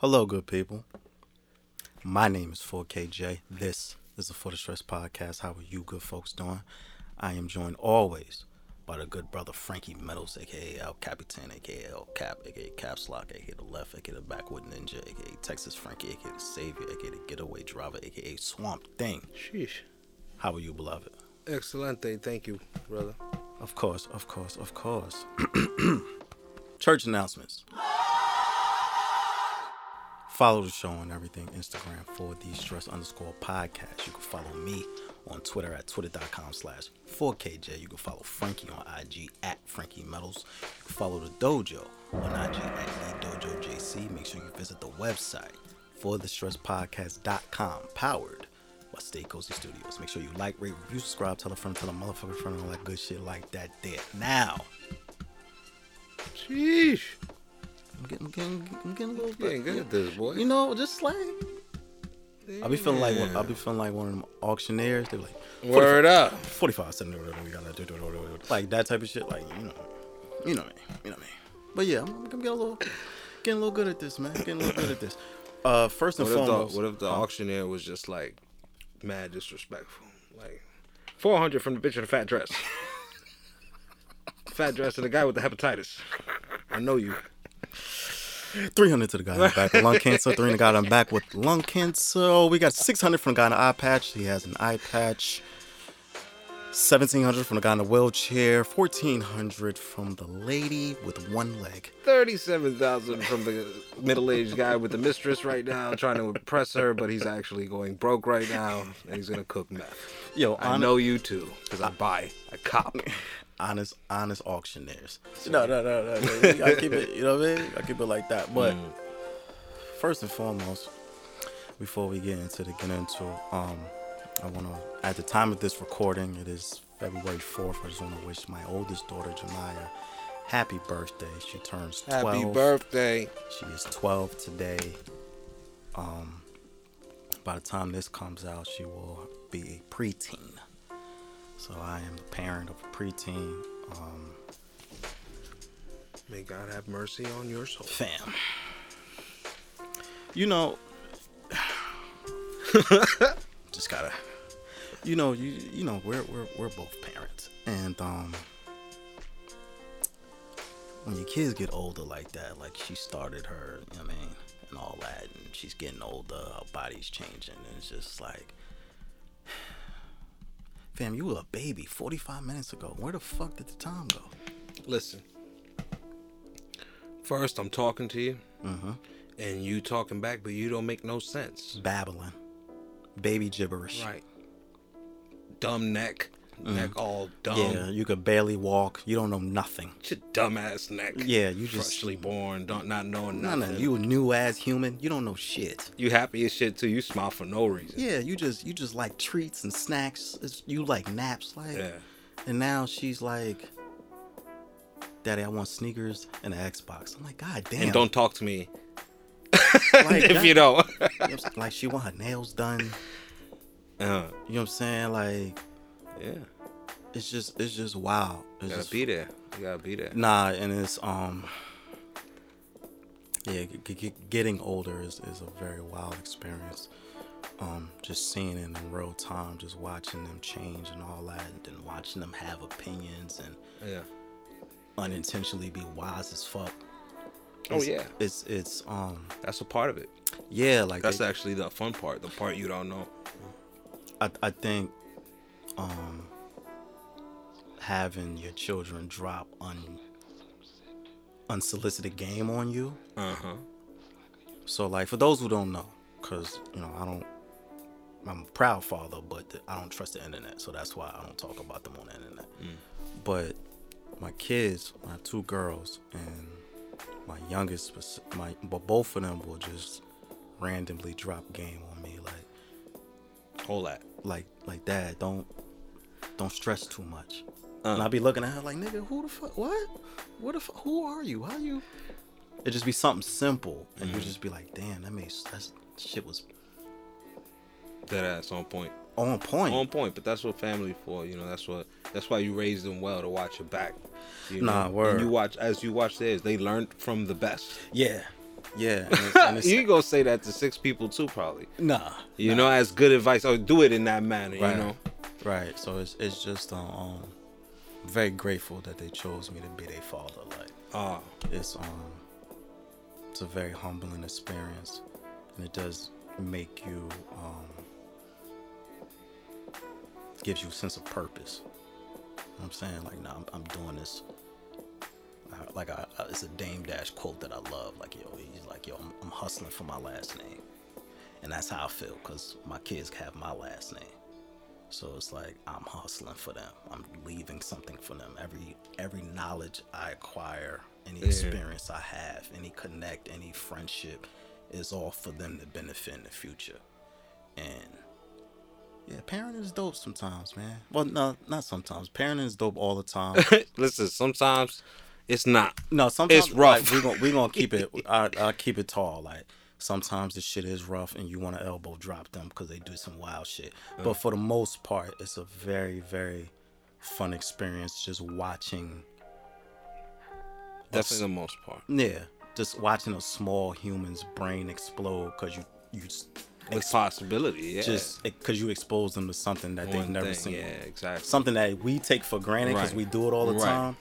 Hello, good people. My name is 4KJ. This is the For the Stress podcast. How are you good folks doing? I am joined always by the good brother Frankie Meadows, aka El Capitan, aka El Cap, aka Caps Lock, aka the Left, aka the Backwood Ninja, aka Texas Frankie, aka the Savior, aka the Getaway Driver, aka Swamp Thing. Sheesh. How are you, beloved? Excelente, thank you, brother. Of course. Church announcements. Follow the show on everything Instagram for the Stress _ podcast. You can follow me on Twitter at twitter.com/4KJ. You can follow Frankie on IG at Frankie Meadows. You can follow the dojo on IG at the Dojo JC. Make sure you visit the website forthestresspodcast.com, powered by Stay Cozy Studios. Make sure you like, rate, review, subscribe, tell a friend, tell a motherfucker friend, all that good shit like that there. Now, sheesh. I'm getting a little bit good at this, boy. You know, just slang. Like, I'll be feeling like one of them auctioneers. They're like, word up, 45 cents. We gotta do like that type of shit. Like you know what I mean. But yeah, I'm getting a little good at this, man. First and foremost, what if the auctioneer was just like mad disrespectful? Like 400 from the bitch in the fat dress, fat dress to the guy with the hepatitis. I know you. 300 to the guy in the back with lung cancer. 300 to the guy in the back with lung cancer. We got 600 from the guy in the eye patch. He has an eye patch. 1,700 from the guy in the wheelchair. 1,400 from the lady with one leg. 37,000 from the middle-aged guy with the mistress right now, trying to impress her, but he's actually going broke right now, and he's gonna cook meth. Yo, I know you too, because I buy a cop. Honest auctioneers. No. I keep it. You know what I mean? I keep it like that. But first and foremost, before we get into, I want to, at the time of this recording, it is February 4th. I just want to wish my oldest daughter, Jamiah, happy birthday. She turns 12. Happy birthday. She is 12 today. By the time this comes out, she will be a preteen. So I am the parent of a preteen. May God have mercy on your soul, fam. You know, just gotta. You know, you know, we're both parents, and when your kids get older like that, like she started her, I mean, and all that, and she's getting older, her body's changing, and it's just like. Fam, you were a baby 45 minutes ago. Where the fuck did the time go? Listen. First, I'm talking to you. Mm-hmm. And you talking back, but you don't make no sense. Babbling. Baby gibberish. Right. Dumb neck. Mm-hmm. Neck all dumb. Yeah, you could barely walk. You don't know nothing. It's your dumb ass neck. Yeah, you just... freshly born, not knowing nothing. No, you a new ass human. You don't know shit. You happy as shit, too. You smile for no reason. Yeah, you just like treats and snacks. You like naps. Like. Yeah. And now she's like, Daddy, I want sneakers and an Xbox. I'm like, God damn. And don't talk to me. Like, if you don't. Like, she want her nails done. You know what I'm saying? Like... yeah, it's just wild. You gotta be there. Nah, and it's yeah, getting older is a very wild experience. Just seeing it in real time, just watching them change and all that, and then watching them have opinions and yeah, unintentionally be wise as fuck. It's that's a part of it. Yeah, like that's actually the fun part, the part you don't know. I think. Having your children drop unsolicited game on you. Uh-huh. So, like, for those who don't know, because, you know, I'm a proud father, but I don't trust the internet, so that's why I don't talk about them on the internet. Mm. But my kids, my two girls, and my youngest, but both of them will just randomly drop game on me, like... whole lot. Like, Dad, don't stress too much. And I'll be looking at her like, nigga, who the fuck, what? Who are you? How you? It'd just be something simple. And mm-hmm. You'd just be like, damn, that shit was... dead ass on point. on point. On point, but that's what family for, you know. That's why you raise them well, to watch your back. You know? Nah, word. And you watch theirs, they learned from the best. Yeah. Yeah, and it's, you gonna say that to six people too, probably. Nah, you know, that's good advice. Or do it in that manner, right. You know. Right. So it's just very grateful that they chose me to be their father. Like, it's a very humbling experience, and it does make you gives you a sense of purpose. You know what I'm saying, like, nah, I'm doing this. Like, it's a Dame Dash quote that I love. Like, yo, he's like, yo, I'm hustling for my last name, and that's how I feel, cause my kids have my last name. So it's like I'm hustling for them. I'm leaving something for them. Every knowledge I acquire, any experience I have, any connect, any friendship, is all for them to benefit in the future. And yeah, parenting is dope sometimes, man. Well, no, not sometimes. Parenting is dope all the time. Listen, sometimes. It's not. No, sometimes it's rough. Like, we gonna keep it. I keep it tall. Like, sometimes this shit is rough, and you want to elbow drop them because they do some wild shit. But for the most part, it's a very, very fun experience. Just watching. That's the most part. Yeah, just watching a small human's brain explode because you. With possibility, yeah. Just because you expose them to something that they've never seen. Yeah, exactly. Something that we take for granted because we do it all the time.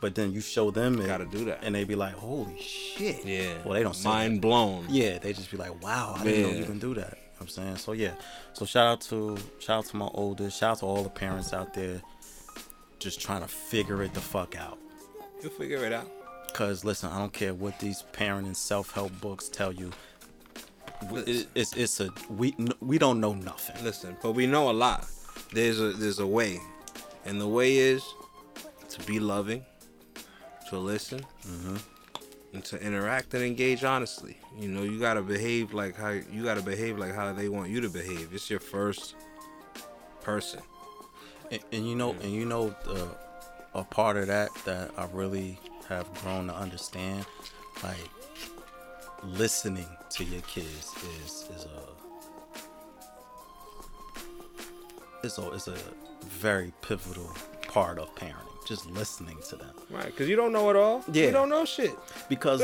But then you show them it. Gotta do that. And they be like, holy shit. Yeah. Well, they don't see mind blown. Yeah, they just be like, wow, I didn't know you can do that. You know what I'm saying? So yeah. So shout out to my oldest, shout out to all the parents out there just trying to figure it the fuck out. You'll figure it out. Cause listen, I don't care what these parenting self-help books tell you. We don't know nothing. Listen, but we know a lot. There's a way. And the way is to be loving, to listen, and to interact and engage honestly. You know, you gotta behave like how they want you to behave. It's your first person, and you know, a part of that I really have grown to understand, like, listening to your kids is a very pivotal part of parenting. Just listening to them, right? Because you don't know it all. Yeah, you don't know shit. Because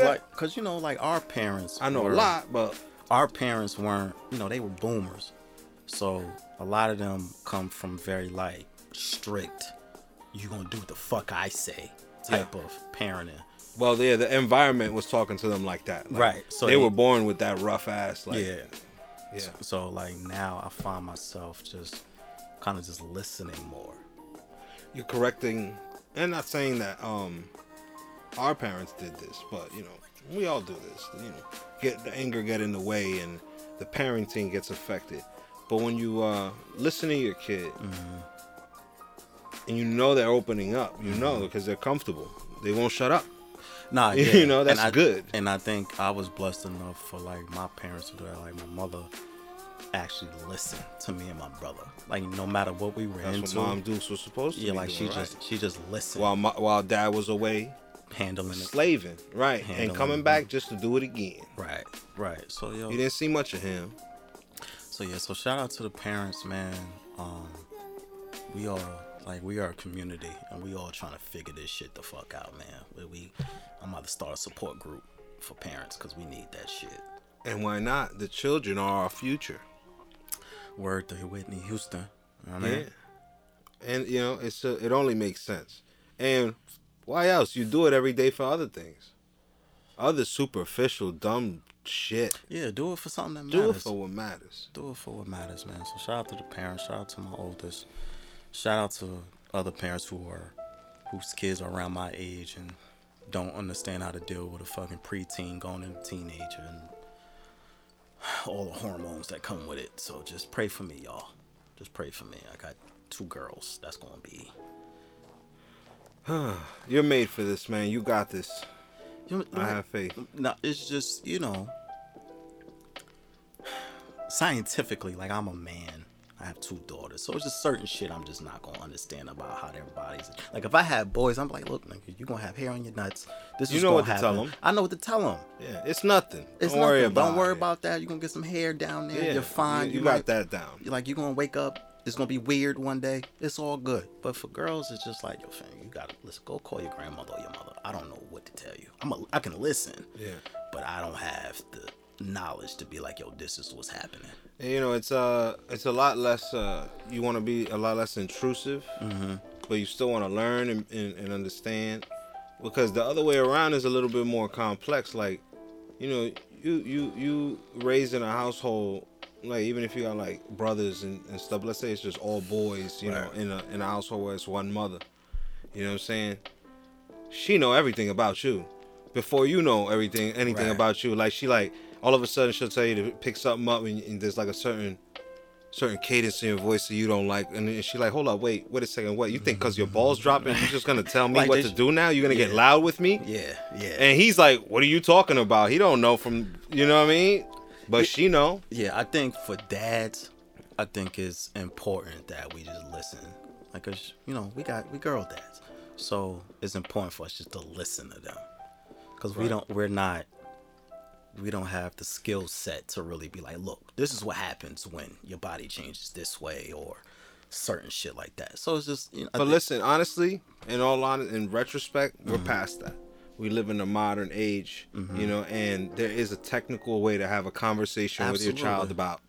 you know, like, our parents. I know a lot, but our parents weren't. You know, they were boomers, so a lot of them come from very, like, strict. You gonna do what the fuck I say type of parenting. Well, yeah, the environment was talking to them like that, like, right? So they were born with that rough ass, like, yeah. So like now, I find myself just kind of just listening more. You're correcting. And not saying that our parents did this, but, you know, we all do this. You know, the anger get in the way and the parenting gets affected. But when you listen to your kid and you know they're opening up, you know, because they're comfortable, they won't shut up. Nah, yeah. You know, that's good. And I think I was blessed enough for, like, my parents to do that. Like, my mother actually listen to me and my brother, like, no matter what we were into. That's what Mom Dukes was supposed to be. Yeah, like, she just listened while Dad was away handling it, slaving, right, and coming back just to do it again. Right. So yo, you didn't see much of him. So yeah, so shout out to the parents, man. We are a community, and we all trying to figure this shit the fuck out, man. I'm about to start a support group for parents because we need that shit. And why not? The children are our future. Word to Whitney Houston. You know what I mean? Yeah. And, you know, it only makes sense. And why else? You do it every day for other things. Other superficial, dumb shit. Yeah, do it for something that matters. Do it for what matters. Do it for what matters, man. So shout out to the parents. Shout out to my oldest. Shout out to other parents whose kids are around my age and don't understand how to deal with a fucking preteen going into teenager and all the hormones that come with it. So just pray for me, y'all. Just pray for me. I got 2 girls. That's gonna be. You're made for this, man. You got this. I have faith. No, it's just, you know, scientifically, like, I'm a man. I have 2 daughters, so it's just certain shit I'm just not gonna understand about how their bodies. Like, if I had boys, I'm like, look, nigga, you gonna have hair on your nuts. This is gonna happen. You know what to tell them. I know what to tell them. Yeah, it's nothing. Don't worry about that. You're gonna get some hair down there. Yeah, you're fine. You got that down. You're like, you're gonna wake up It's gonna be weird one day. It's all good. But for girls, it's just like, yo, fam, you gotta listen. Go call your grandmother or your mother. I don't know what to tell you. I can listen. Yeah. But I don't have the knowledge to be like, yo, this is what's happening. And, you know, it's a lot less. You want to be a lot less intrusive, mm-hmm. but you still want to learn and understand, because the other way around is a little bit more complex. Like, you know, you raised in a household, like even if you got like brothers and stuff. Let's say it's just all boys, you right. know, in a household where it's one mother. You know what I'm saying? She know everything about you before you know anything right. about you. Like she like. All of a sudden, she'll tell you to pick something up, and there's like a certain cadence in your voice that you don't like, and she's like, "Hold up, wait a second, what? You think because your ball's dropping, you're just gonna tell me like, what to do now? You're gonna yeah. get loud with me?" Yeah, yeah. And he's like, "What are you talking about?" He don't know from, you know what I mean? But she know. Yeah, I think for dads, I think it's important that we just listen, like, cause you know we girl dads, so it's important for us just to listen to them, cause right. We don't have the skill set to really be like, look, this is what happens when your body changes this way or certain shit like that. So it's just, you know, but listen, honestly, in retrospect, mm-hmm. we're past that. We live in a modern age, mm-hmm. you know, and there is a technical way to have a conversation Absolutely. With your child about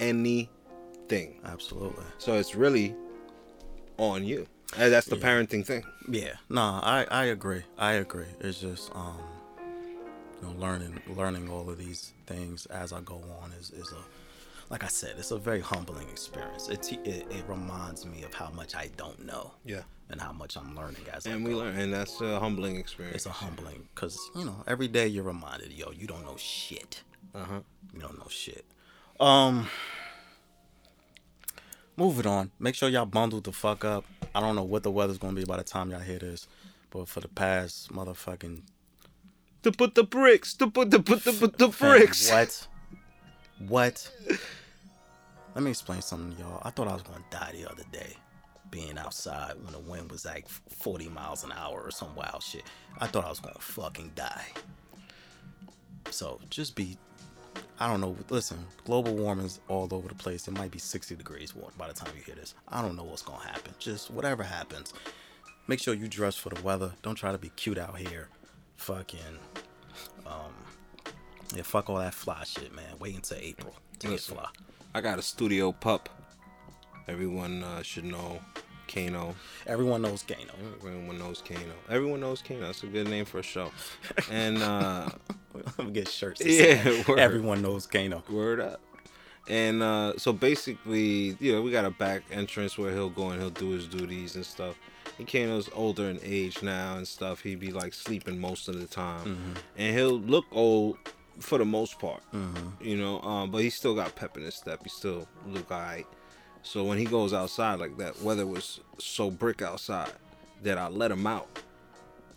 anything. Absolutely. So it's really on you. And that's the yeah. parenting thing. Yeah. No, I agree. It's just, you know, learning all of these things as I go on is a, like I said, it's a very humbling experience. It reminds me of how much I don't know, yeah, and how much I'm learning as and I go. Learn, and that's a humbling experience. It's a humbling, because you know every day you're reminded, yo, you don't know shit. You don't know shit. Moving on. Make sure y'all bundle the fuck up. I don't know what the weather's gonna be by the time y'all hear this, but for the past motherfucking. To put the bricks, to put the bricks. What? Let me explain something to y'all. I thought I was gonna die the other day, being outside when the wind was like 40 miles an hour or some wild shit. I thought I was gonna fucking die. So just be, I don't know. Listen, global warming's all over the place. It might be 60 degrees by the time you hear this. I don't know what's gonna happen. Just whatever happens, make sure you dress for the weather. Don't try to be cute out here. Fuck all that fly shit, man. Wait until April to get fly. I got a studio pup. Everyone should know Kano. Everyone knows Kano. That's a good name for a show. And I'm get shirts. Yeah, everyone knows Kano. Word up. And so basically, you know, we got a back entrance where he'll go and he'll do his duties and stuff. And Kano's older in age now and stuff. He'd be like sleeping most of the time, mm-hmm. and he'll look old for the most part, mm-hmm. you know. But he still got pep in his step. He still look alright. So when he goes outside like that, weather was so brick outside that I let him out,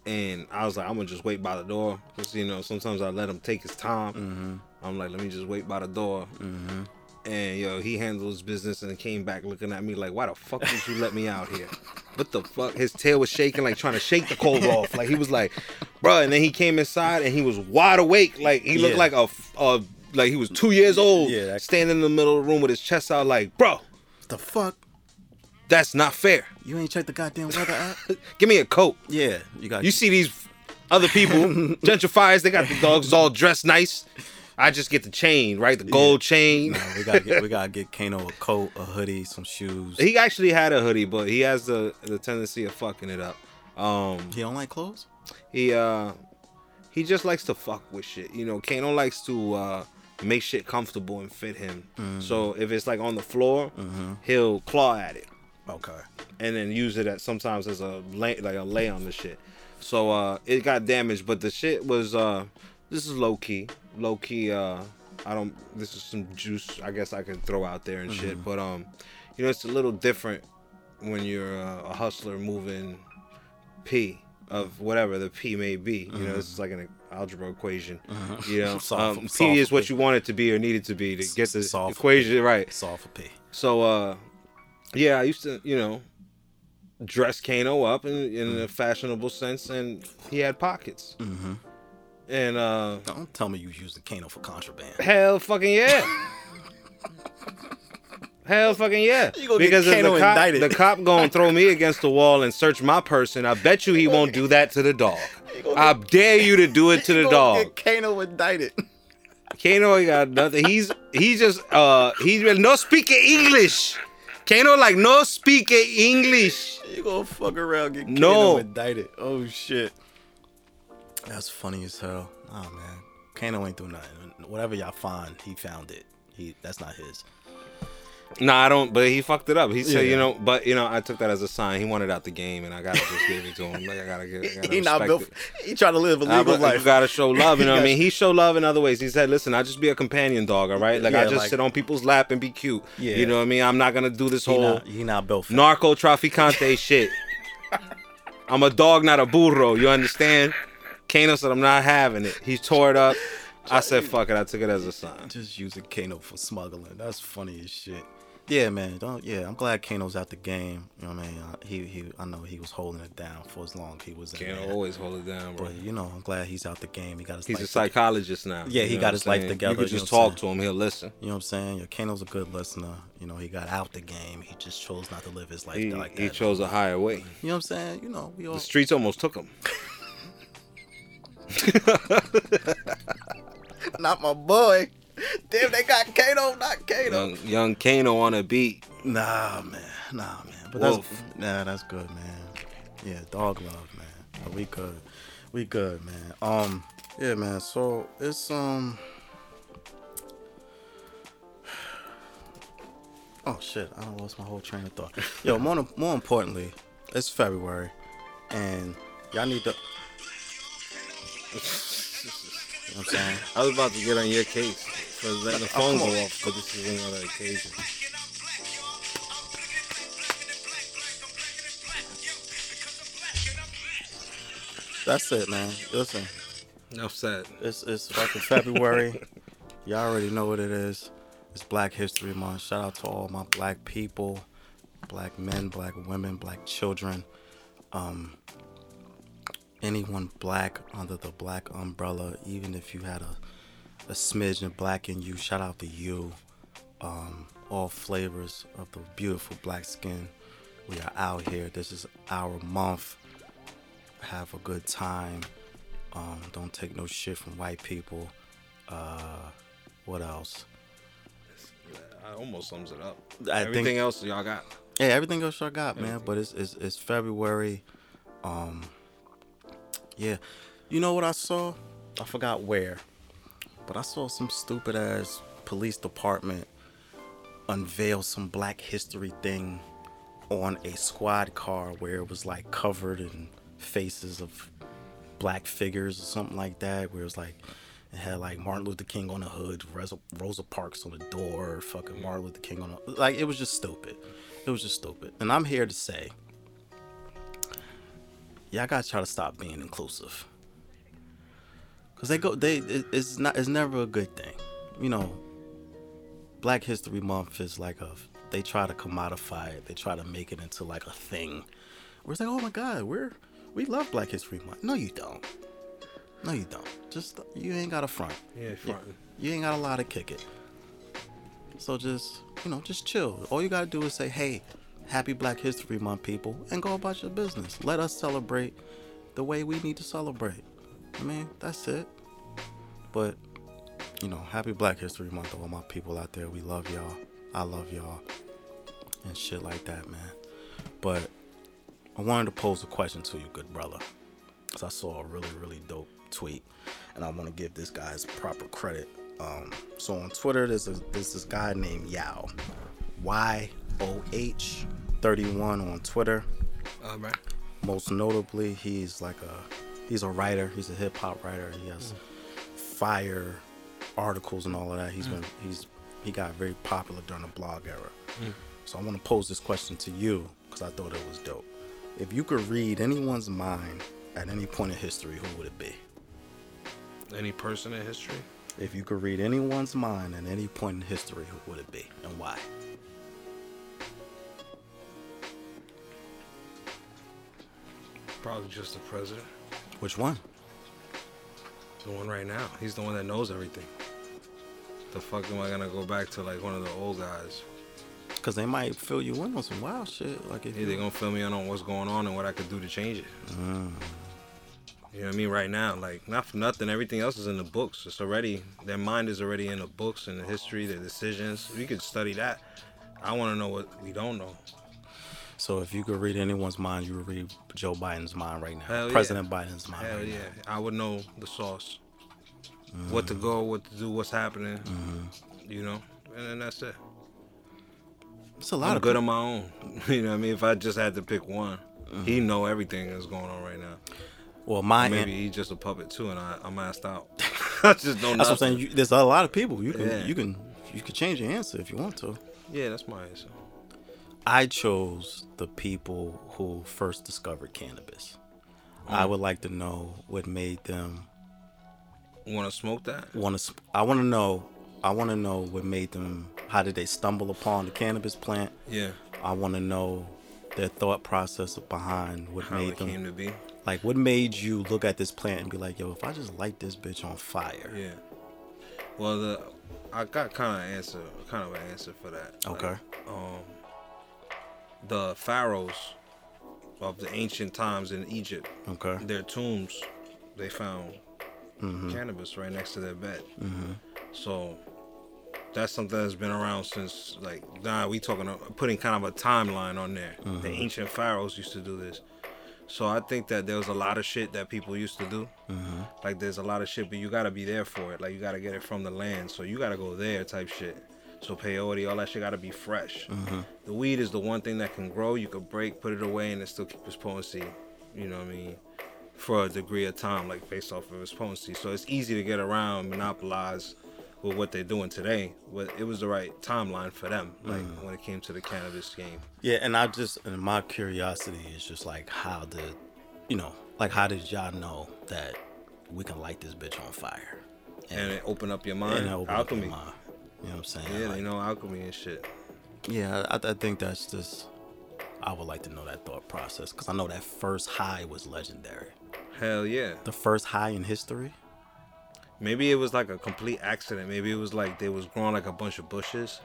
and I was like, I'm gonna just wait by the door, because you know sometimes I let him take his time. Mm-hmm. I'm like, let me just wait by the door. Mm-hmm. And yo, he handled his business and came back looking at me like, why the fuck did you let me out here? What the fuck? His tail was shaking, like trying to shake the cold off. Like he was like, bro. And then he came inside and he was wide awake. Like he looked like a like he was 2 years old, standing in the middle of the room with his chest out like, bro, the fuck? That's not fair. You ain't checked the goddamn weather app? Give me a coat. Yeah. You see these other people, gentrifiers, they got the dogs all dressed nice. I just get the chain, right? The gold chain. No, we gotta get Kano a coat, a hoodie, some shoes. He actually had a hoodie, but he has the tendency of fucking it up. He don't like clothes? He just likes to fuck with shit. You know, Kano likes to make shit comfortable and fit him. Mm-hmm. So if it's like on the floor, mm-hmm. he'll claw at it. Okay. And then use it at sometimes as a lay on the shit. So it got damaged, but the shit was this is low key. This is some juice I guess I could throw out there and mm-hmm. shit, but you know, it's a little different when you're a hustler moving P of whatever the P may be. Mm-hmm. You know, this is like an algebra equation. Mm-hmm. You know, P is what you want it to be or need it to be to get this equation right. Solve for P. So I used to, you know, dress Kano up in mm-hmm. a fashionable sense, and he had pockets. Mm-hmm. And don't tell me you used the Kano for contraband. Hell fucking yeah. Hell fucking yeah. Because if the cop gonna throw me against the wall and search my person, I bet you he won't do that to the dog. I dare you to do it to the dog. Get Kano indicted. Kano ain't got nothing. He's no speak English. Kano like no speak English. You gonna fuck around, get Kano indicted. Oh shit. That's funny as hell. Oh man. Kano ain't do nothing. Whatever y'all find, he found it. That's not his. Nah, I don't, but he fucked it up. He said, I took that as a sign. He wanted out the game, and I gotta just give it to him. Like, I gotta he not built. He tried to live a legal life. You gotta show love, you know what I mean? He showed love in other ways. He said, listen, I'll just be a companion dog, all right? Like, I just sit on people's lap and be cute. Yeah. You know what I mean? I'm not gonna do this he not built for narco traficante shit. I'm a dog, not a burro. You understand? Kano said, I'm not having it. He tore it up. I said, fuck it. I took it as a sign. Just using Kano for smuggling. That's funny as shit. Yeah, man. I'm glad Kano's out the game. You know what I mean? I know he was holding it down for as long he was in there. Kano always hold it down, bro. But, I'm glad he's out the game. He got his life together. He's a psychologist now. Yeah, he got his life together. You could just talk to him. He'll listen. You know what I'm saying? Yeah, Kano's a good listener. You know, he got out the game. He just chose not to live his life like that. He chose a higher way. You know what I'm saying? You know, we all... The streets almost took him. Not my boy. Damn, they got Kano, not Kano. Young Kano on a beat. Nah, man. But that's good, man. Yeah, dog love, man. But we good, man. Yeah, man. So it's Oh shit! I lost my whole train of thought. Yo, more importantly, it's February, and y'all need to. You know what I'm saying? I was about to get on your case for letting the phone go off, but this is another occasion. That's it, man. Listen. Enough said. It's fucking February. Y'all already know what it is. It's Black History Month. Shout out to all my black people, black men, black women, black children. Anyone black under the black umbrella, even if you had a smidgen of black in you, shout out to you. All flavors of the beautiful black skin, we are out here. This is our month. Have a good time. Don't take no shit from white people. What else? That almost sums it up. Everything else y'all got, man. But it's February. Yeah, you know what I saw? I forgot where, but I saw some stupid ass police department unveil some Black History thing on a squad car where it was like covered in faces of black figures or something like that. Where it was like it had like Martin Luther King on the hood, Rosa Parks on the door, fucking Martin Luther King on the like. It was just stupid. And I'm here to say. Yeah, I gotta try to stop being inclusive, cause it's never a good thing, you know. Black History Month is like they try to commodify it, they try to make it into like a thing. Where it's like, oh my God, we love Black History Month. No, you don't. Just you ain't got a front. Yeah, front. You ain't got a lot to kick it. So just chill. All you gotta do is say, hey. Happy Black History Month, people, and go about your business. Let us celebrate the way we need to celebrate. I mean, that's it. But, happy Black History Month to all my people out there. We love y'all. I love y'all. And shit like that, man. But I wanted to pose a question to you, good brother. Because I saw a really, really dope tweet. And I want to give this guy's proper credit. So on Twitter, there's this guy named Yao. YOH31 on Twitter. All right. Most notably, he's a writer. He's a hip hop writer. He has fire articles and all of that. He got very popular during the blog era. So I want to pose this question to you because I thought it was dope. If you could read anyone's mind at any point in history, who would it be? Any person in history? If you could read anyone's mind at any point in history, who would it be and why? Probably just the president. Which one? The one right now. He's the one that knows everything. The fuck am I gonna go back to like one of the old guys? Because they might fill you in on some wild shit. Like, if yeah, they're going to fill me in on what's going on and what I could do to change it. You know what I mean? Right now, like, not for nothing, everything else is in the books. It's already, their mind is already in the books and the history, the decisions. We could study that. I want to know what we don't know. So if you could read anyone's mind, you would read Joe Biden's mind right now. Hell President yeah. Biden's mind Hell right yeah. now. I would know the source. Mm-hmm. What to go, what to do, what's happening. Mm-hmm. You know? And then that's it. It's a lot I'm of good people. On my own. You know what I mean? If I just had to pick one, mm-hmm. he know everything that's going on right now. Well, my maybe he's just a puppet too, and I'm asked out. I just don't know. That's what I'm saying. There's a lot of people. You can change your answer if you want to. Yeah, that's my answer. I chose the people who first discovered cannabis. Mm. I would like to know what made them want to smoke that. I want to know what made them. How did they stumble upon the cannabis plant? Yeah. I want to know their thought process behind what how made it them came to be. Like, what made you look at this plant and be like, yo, if I just light this bitch on fire? Yeah. Well, I got kind of an answer for that. Okay. Like, the pharaohs of the ancient times in Egypt. Okay. Their tombs, they found mm-hmm. cannabis right next to their bed. Mm-hmm. So that's something that's been around since, like, we talking about putting kind of a timeline on there. Mm-hmm. The ancient pharaohs used to do this. So I think that there was a lot of shit that people used to do. Mm-hmm. Like, there's a lot of shit, but you got to be there for it. Like, you got to get it from the land. So you got to go there type shit. So peyote, all that shit got to be fresh. Mm-hmm. The weed is the one thing that can grow. You could break, put it away, and it still keep its potency. You know what I mean? For a degree of time, like, based off of its potency. So it's easy to get around, monopolize with what they're doing today. But it was the right timeline for them, like, when it came to the cannabis game. Yeah, and my curiosity is just like, how did y'all know that we can light this bitch on fire? And it opened up your mind. And it opened alchemy. Up your mind. You know what I'm saying? Yeah, like, they know alchemy and shit. Yeah, I think that's just, I would like to know that thought process, because I know that first high was legendary. Hell yeah. The first high in history. Maybe it was like a complete accident. Maybe it was like they was growing like a bunch of bushes,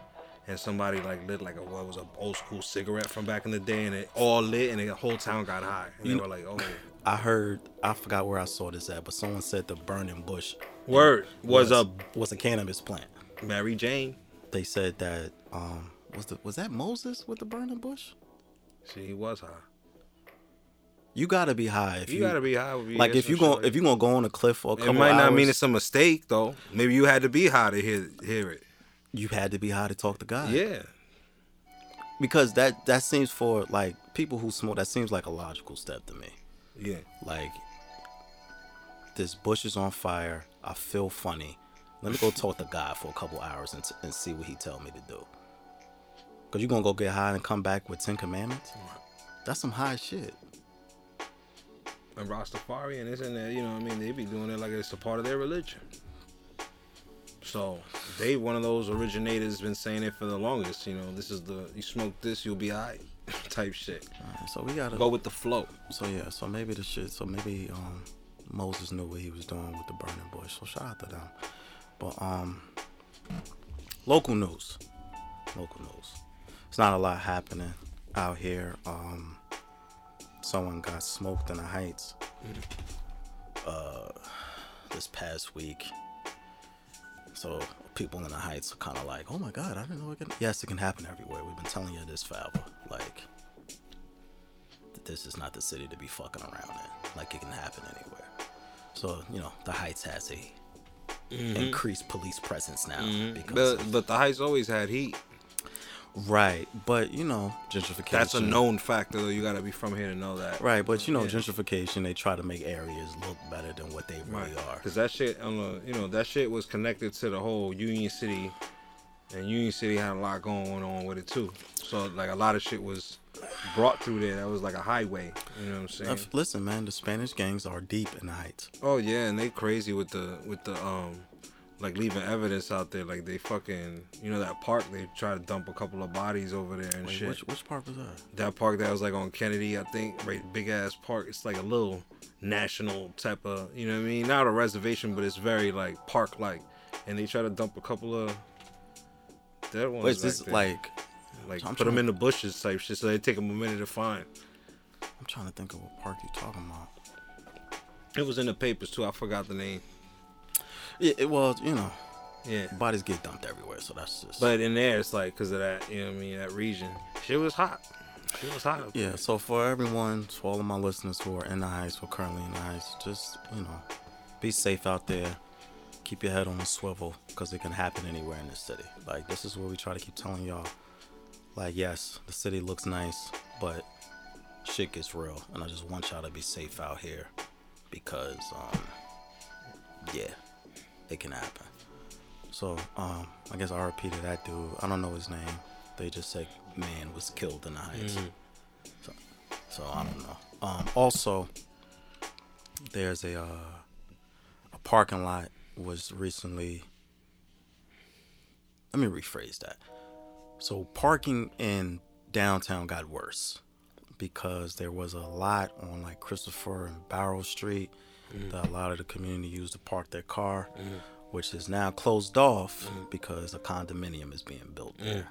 and somebody like lit like what was an old school cigarette from back in the day, and it all lit, and the whole town got high. And they were like, "Oh." I forgot where I saw this at, but someone said the burning bush was a cannabis plant. Mary Jane. They said that was that Moses with the burning bush? See, he was high. You gotta be high. If you gotta be high. Like, if you gonna go on a cliff for a couple hours, it might not mean it's a mistake though. Maybe you had to be high to hear it. You had to be high to talk to God. Yeah. Because that seems, for like people who smoke, that seems like a logical step to me. Yeah. Like, this bush is on fire. I feel funny. Let me go talk to God for a couple hours and see what He tell me to do. Cause you gonna go get high and come back with 10 commandments. That's some high shit. And Rastafari and this and that, you know what I mean? They be doing it like it's a part of their religion. So they one of those originators been saying it for the longest. You know, this is you smoke this, you'll be alright, type shit. Right, so we gotta go with the flow. So yeah, maybe Moses knew what he was doing with the burning bush. So shout out to them. But local news. It's not a lot happening out here. Someone got smoked in the Heights this past week. So people in the Heights are kind of like, oh my God, I didn't know it can happen everywhere. We've been telling you this forever. Like, this is not the city to be fucking around in. Like, it can happen anywhere. So, you know, the Heights has a increased police presence now. Mm-hmm. Because but the Heights always had heat. Right, but you know, gentrification. That's a known factor, though. You gotta be from here to know that. Right, but you know, gentrification. They try to make areas look better than what they really are. Because that shit, that shit was connected to the whole Union City, and Union City had a lot going on with it too. So like a lot of shit was brought through there. That was like a highway. You know what I'm saying? Listen, man, the Spanish gangs are deep in the Heights. Oh yeah, and they crazy with the like leaving evidence out there, like they fucking, you know, that park they try to dump a couple of bodies over there and shit. Which park was that? That park that was like on Kennedy, I think, right, big ass park. It's like a little national type of, you know what I mean? Not a reservation, but it's very like park like. And they try to dump a couple of dead ones. Wait, is this like Like, put them in the bushes type shit so they take them a minute to find. I'm trying to think of what park you're talking about. It was in the papers, too. I forgot the name. Yeah, it was, you know. Yeah. Bodies get dumped everywhere, so that's just... But in there, it's like, because of that, you know what I mean, that region. Shit was hot. Shit was hot up there. Yeah, so for everyone, for all of my listeners who are in the ice, who are currently in the ice, just, you know, be safe out there. Keep your head on a swivel, because it can happen anywhere in this city. Like, this is what we try to keep telling y'all. Like, yes, the city looks nice, but shit gets real. And I just want y'all to be safe out here, because, yeah, it can happen. So, I guess I repeated that dude. I don't know his name. They just said man was killed in the heights. Mm-hmm. So I don't know. Also, there's a parking lot was recently... Let me rephrase that. So parking in downtown got worse because there was a lot on like Christopher and Barrow Street that a lot of the community used to park their car, which is now closed off because a condominium is being built there.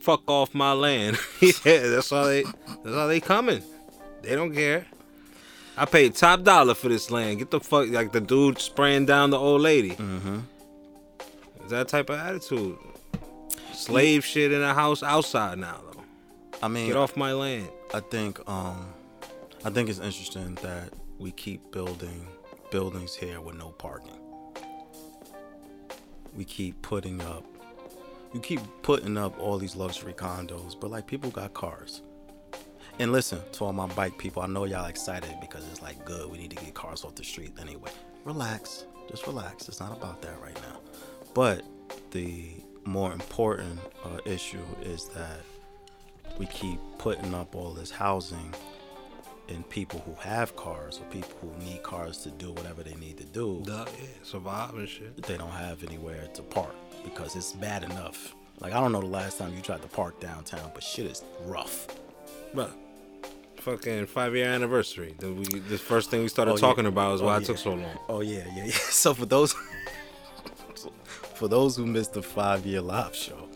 Fuck off my land. Yeah, that's how they coming. They don't care. I paid top dollar for this land. Get the fuck, like the dude spraying down the old lady. Mm-hmm. It's that type of attitude. Slave shit in a house outside now, though. I mean, get off my land. I think it's interesting that we keep building buildings here with no parking. We keep putting up all these luxury condos, but like people got cars. And listen, to all my bike people, I know y'all excited because it's like, good, we need to get cars off the street anyway. Relax, just relax. It's not about that right now. But the more important issue is that we keep putting up all this housing and people who have cars or people who need cars to do whatever they need to do. Survive and shit. They don't have anywhere to park because it's bad enough. Like, I don't know the last time you tried to park downtown, but shit is rough. Bruh, fucking 5-year anniversary. The first thing we started talking about is why it took so long. Oh, yeah. So for those... who missed the 5-year live show,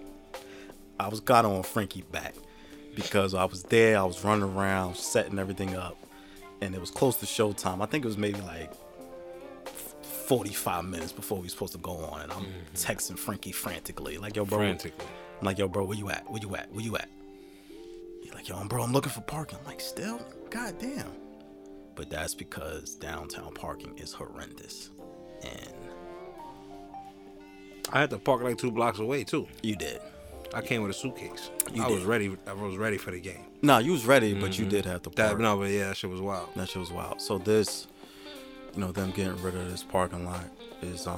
I was kind of on Frankie back because I was there. I was running around setting everything up, and it was close to showtime. I think it was maybe like 45 minutes before we were supposed to go on, and I'm texting Frankie frantically, like, "Yo, bro, I'm like, yo, bro, where you at?" He's like, "Yo, bro, I'm looking for parking." I'm like, "Still, goddamn." But that's because downtown parking is horrendous, and I had to park like 2 blocks away too. You did. I came with a suitcase. Was ready. I was ready for the game. No, you was ready, but you did have to park. That shit was wild. So this, you know, them getting rid of this parking lot is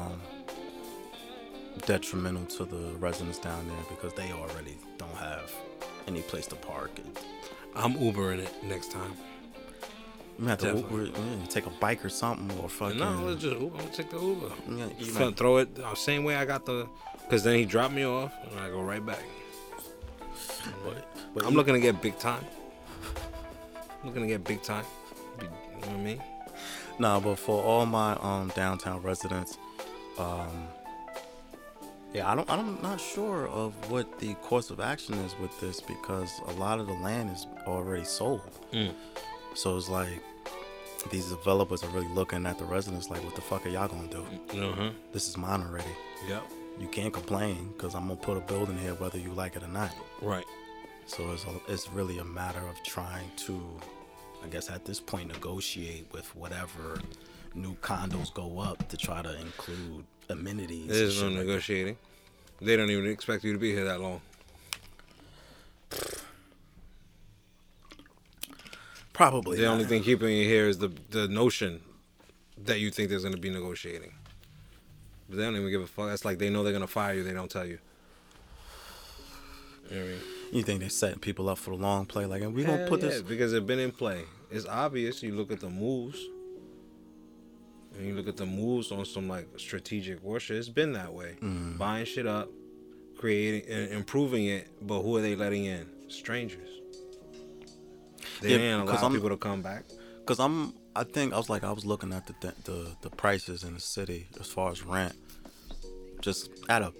detrimental to the residents down there because they already don't have any place to park. I'm Ubering it next time. You have to Uber, take a bike or something, or fucking... No, let's just Uber. I'm gonna take the Uber. Yeah, you gonna throw it the same way I got the... Because then he dropped me off, and I go right back. But I'm looking to get big time. You know what I mean? Nah, but for all my downtown residents, yeah, I'm not sure of what the course of action is with this, because a lot of the land is already sold. So it's like these developers are really looking at the residents like, what the fuck are y'all gonna do? This is mine already. Yep. You can't complain because I'm gonna put a building here whether you like it or not. Right. So it's really a matter of trying to, I guess at this point, negotiate with whatever new condos go up to try to include amenities. There's no negotiating. They don't even expect you to be here that long. Probably. The only thing keeping you here is the notion that you think there's going to be negotiating. But they don't even give a fuck. That's like they know they're going to fire you. They don't tell you. You know what I mean? You think they're setting people up for the long play? Like, and we going to put this... because they've been in play. It's obvious. You look at the moves. And you look at the moves on some, like, strategic war shit. It's been that way. Buying shit up, creating, and improving it. But who are they letting in? Strangers. They didn't allow people to come back. Because I was looking at the prices in the city as far as rent, just at a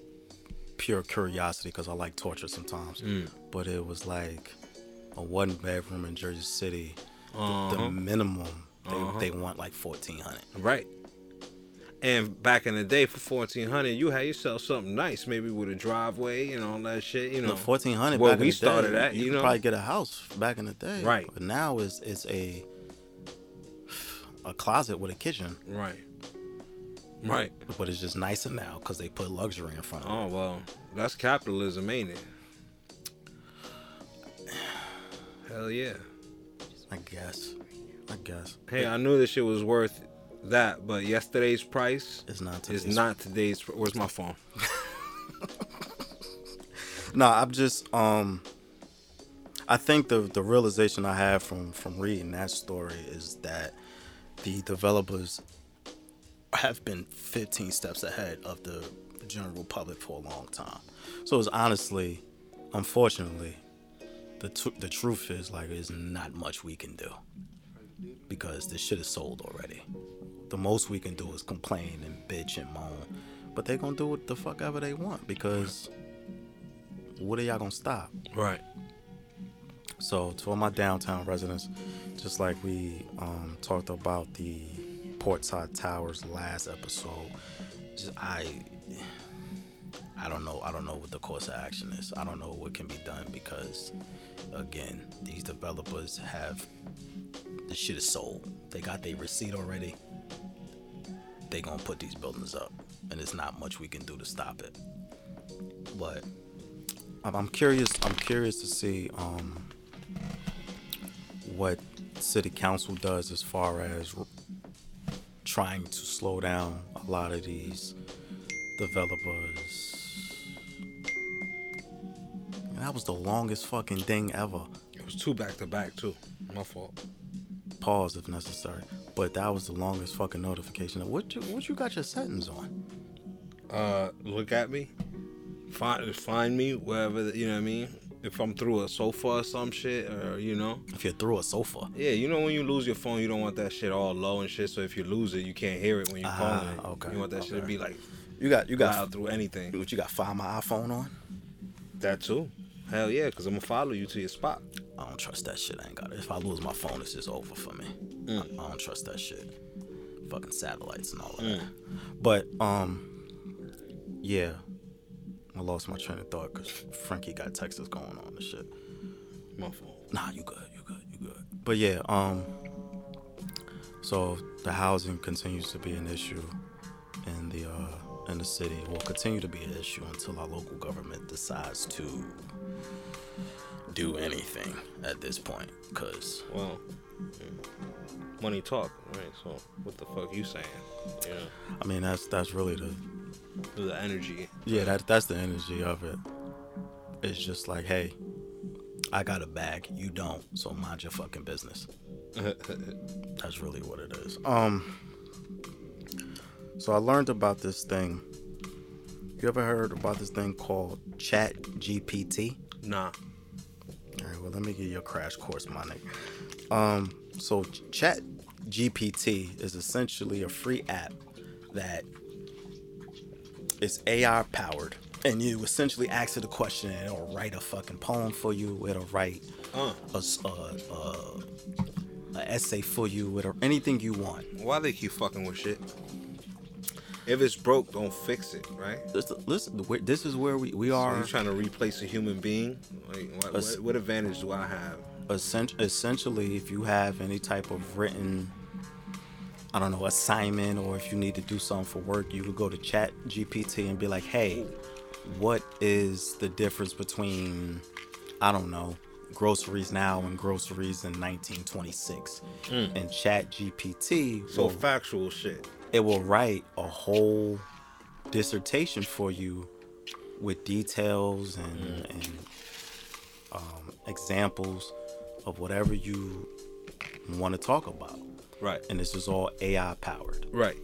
pure curiosity because I like torture sometimes. But it was like a one bedroom in Jersey City. The minimum they want like $1,400. Right. And back in the day, for $1,400, you had yourself something nice, maybe with a driveway and all that shit. You know, $1,400. Well, we started at, you know, probably get a house back in the day. Right. But now it's a closet with a kitchen. Right. Right. But it's just nicer now because they put luxury in front of it. Oh well, that's capitalism, ain't it? Hell yeah. I guess. Hey, I knew this shit was worth that, but yesterday's price is not today's. Where's my phone? No, I'm just I think the realization I have from reading that story is that the developers have been 15 steps ahead of the general public for a long time. So it's honestly, unfortunately, the truth is, like, there's not much we can do because this shit is sold already. The most we can do is complain and bitch and moan, but they're gonna do what the fuck ever they want because what are y'all gonna stop? Right. So to all my downtown residents, just like we talked about the Portside Towers last episode, just I don't know what the course of action is. I don't know what can be done because, again, these developers have, this shit is sold. They got their receipt already. They gonna put these buildings up, and there's not much we can do to stop it. But I'm curious to see what city council does as far as trying to slow down a lot of these developers. That was the longest fucking thing ever. It was two back to back too. My fault. Pause if necessary. But that was the longest fucking notification. What you got your sentence on? Look at me. Find me wherever, you know what I mean? If I'm through a sofa or some shit, or you know. If you're through a sofa. Yeah, you know when you lose your phone, you don't want that shit all low and shit. So if you lose it, you can't hear it when you're calling it. Okay. You want that shit to be like you got loud through anything. What you got? Find my iPhone on? That too. Hell yeah, because I'm going to follow you to your spot. I don't trust that shit. I ain't got it. If I lose my phone, it's just over for me. I don't trust that shit. Fucking satellites and all of that. But, yeah. I lost my train of thought because Frankie got texts going on and shit. My fault. Nah, you good. But yeah, so the housing continues to be an issue in the, in the city. It will continue to be an issue until our local government decides to do anything at this point, because well, money talk, right? So what the fuck you saying? Yeah, I mean that's really the energy. Yeah, that's the energy of it. It's just like, hey, I got a bag, you don't, so mind your fucking business. That's really what it is. So I learned about this thing. You ever heard about this thing called ChatGPT? Nah. All right, well, let me give you a crash course, my nigga. So ChatGPT is essentially a free app that is AI powered. And you essentially ask it a question and it'll write a fucking poem for you. It'll write an essay for you. It'll anything you want. Why they keep fucking with shit? If it's broke, don't fix it, right? Listen, this is where we are. So you're trying to replace a human being? Like, what advantage do I have? Essentially, if you have any type of written, I don't know, assignment, or if you need to do something for work, you could go to ChatGPT and be like, hey, what is the difference between, I don't know, groceries now and groceries in 1926? And ChatGPT. So factual shit. It will write a whole dissertation for you with details and examples of whatever you want to talk about. Right. And this is all AI powered. Right.